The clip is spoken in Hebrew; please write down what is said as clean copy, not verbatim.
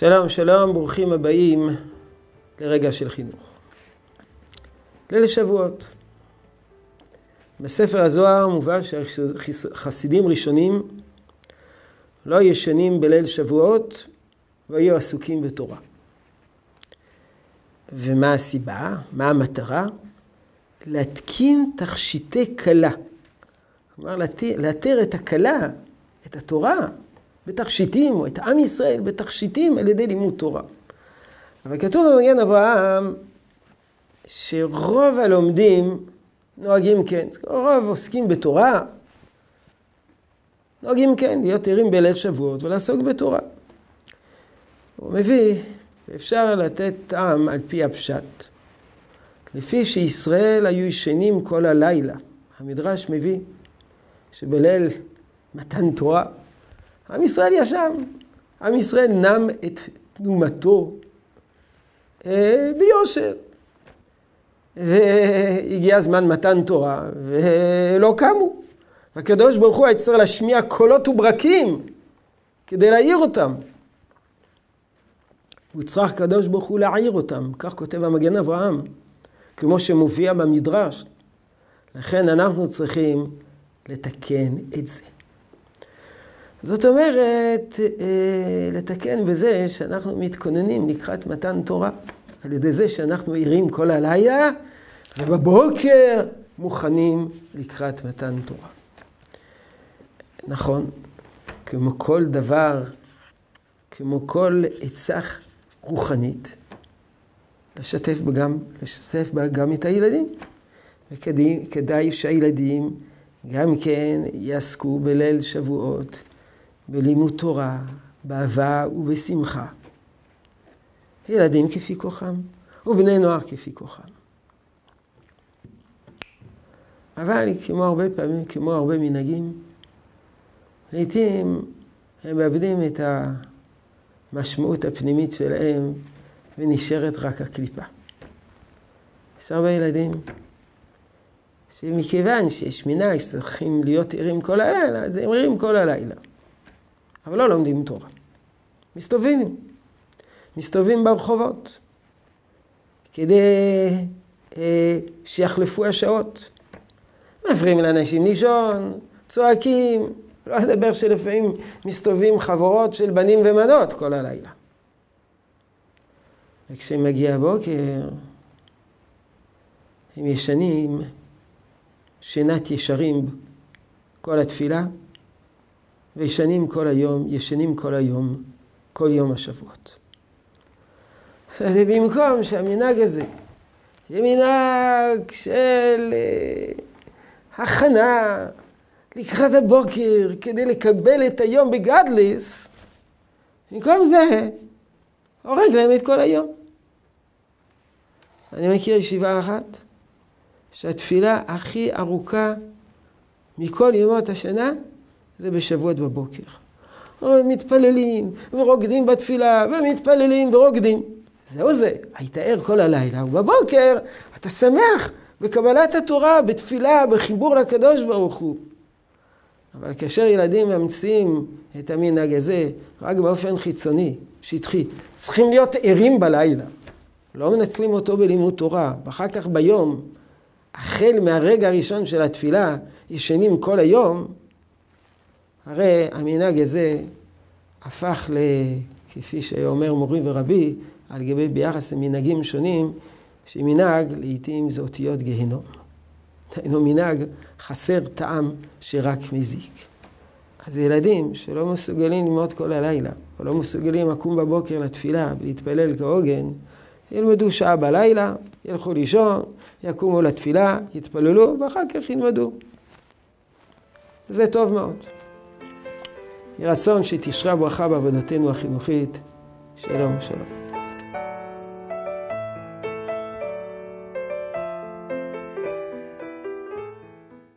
שלום, שלום, ברוכים הבאים לרגע של חינוך. ליל שבועות. בספר הזוהר מובא שחסידים ראשונים לא ישנים בליל שבועות והיו עסוקים בתורה. ומה הסיבה? מה המטרה? להתקין תכשיטי קלה. כלומר, לאתר את הקלה, את התורה, בתכשיטים, או את עם ישראל בתכשיטים על ידי לימוד תורה. אבל כתוב במגן אברהם שרוב הלומדים נוהגים כן. רוב עוסקים בתורה, נוהגים כן, להיות ערים בליל שבועות ולעסוק בתורה. הוא מביא, אפשר לתת טעם על פי הפשט. לפי שישראל היו ישנים כל הלילה. המדרש מביא שבליל מתן תורה, עם ישראל ישב, עם ישראל נם את תנומתו ביושר. והגיע זמן מתן תורה, ולא קמו. הקדוש ברוך הוא היה צריך להשמיע קולות וברקים כדי להעיר אותם. הוא צריך הקדוש ברוך הוא להעיר אותם, כך כותב המגן אברהם, כמו שמופיע במדרש. לכן אנחנו צריכים לתקן את זה. זאת אומרת, לתקן בזה שאנחנו מתכוננים לקראת מתן תורה, על ידי זה שאנחנו עירים כל הלילה, ובבוקר מוכנים לקראת מתן תורה. נכון, כמו כל דבר, כמו כל עצח רוחנית, לשתף בה גם את הילדים. וכדאי שהילדים גם כן יעסקו בליל שבועות, בלימוד תורה, באהבה ובשמחה. ילדים כפי כוחם, ובני נוער כפי כוחם. אבל כמו הרבה מנהגים, לעתים הם מאבדים את המשמעות הפנימית שלהם, ונשארת רק הקליפה. יש הרבה ילדים שמכיוון שיש מנהג שצריכים להיות ערים כל הלילה, אז הם ערים כל הלילה. אבל לא לומדים תורה. מסתובבים ברחובות, כדי שיחלפו השעות. מפריעים לאנשים לישון, צועקים, לא אדבר שלפעמים מסתובבים חבורות של בנים ובנות כל הלילה. וכשמגיע הבוקר, הם ישנים, שנת ישרים כל התפילה, וישנים כל היום, כל יום השבועות. אז במקום שהמנהג הזה, זה מנהג של הכנה לקראת הבוקר, כדי לקבל את היום בגדליס, במקום זה, הורג להם את כל היום. אני מכיר ישיבה אחת, שהתפילה הכי ארוכה מכל ימות השנה, זה בשבועות בבוקר. מתפללים ורוקדים בתפילה, ומתפללים ורוקדים. זהו זה, היית ער כל הלילה, ובבוקר אתה שמח בקבלת התורה, בתפילה, בחיבור לקדוש ברוך הוא. אבל כאשר ילדים ממציאים את המנהג הזה, רק באופן חיצוני, שטחי, צריכים להיות ערים בלילה. לא מנצלים אותו בלימוד תורה, ואחר כך ביום, החל מהרגע הראשון של התפילה, ישנים כל היום, הרי המנהג הזה הפך כפי שאומר מורי ורבי, על גבי ביחס למנהגים שונים, שמנהג לעתים זה אותיות גהנום. אינו מנהג חסר טעם שרק מזיק. אז ילדים שלא מסוגלים ללמוד כל הלילה, או לא מסוגלים לקום בבוקר לתפילה ולהתפלל כהוגן, ילמדו שעה בלילה, ילכו לישון, יקומו לתפילה, יתפללו ואחר כך ילמדו. זה טוב מאוד. יהי רצון שתשרה ברכה בעבודתנו החינוכית. שלום, שלום.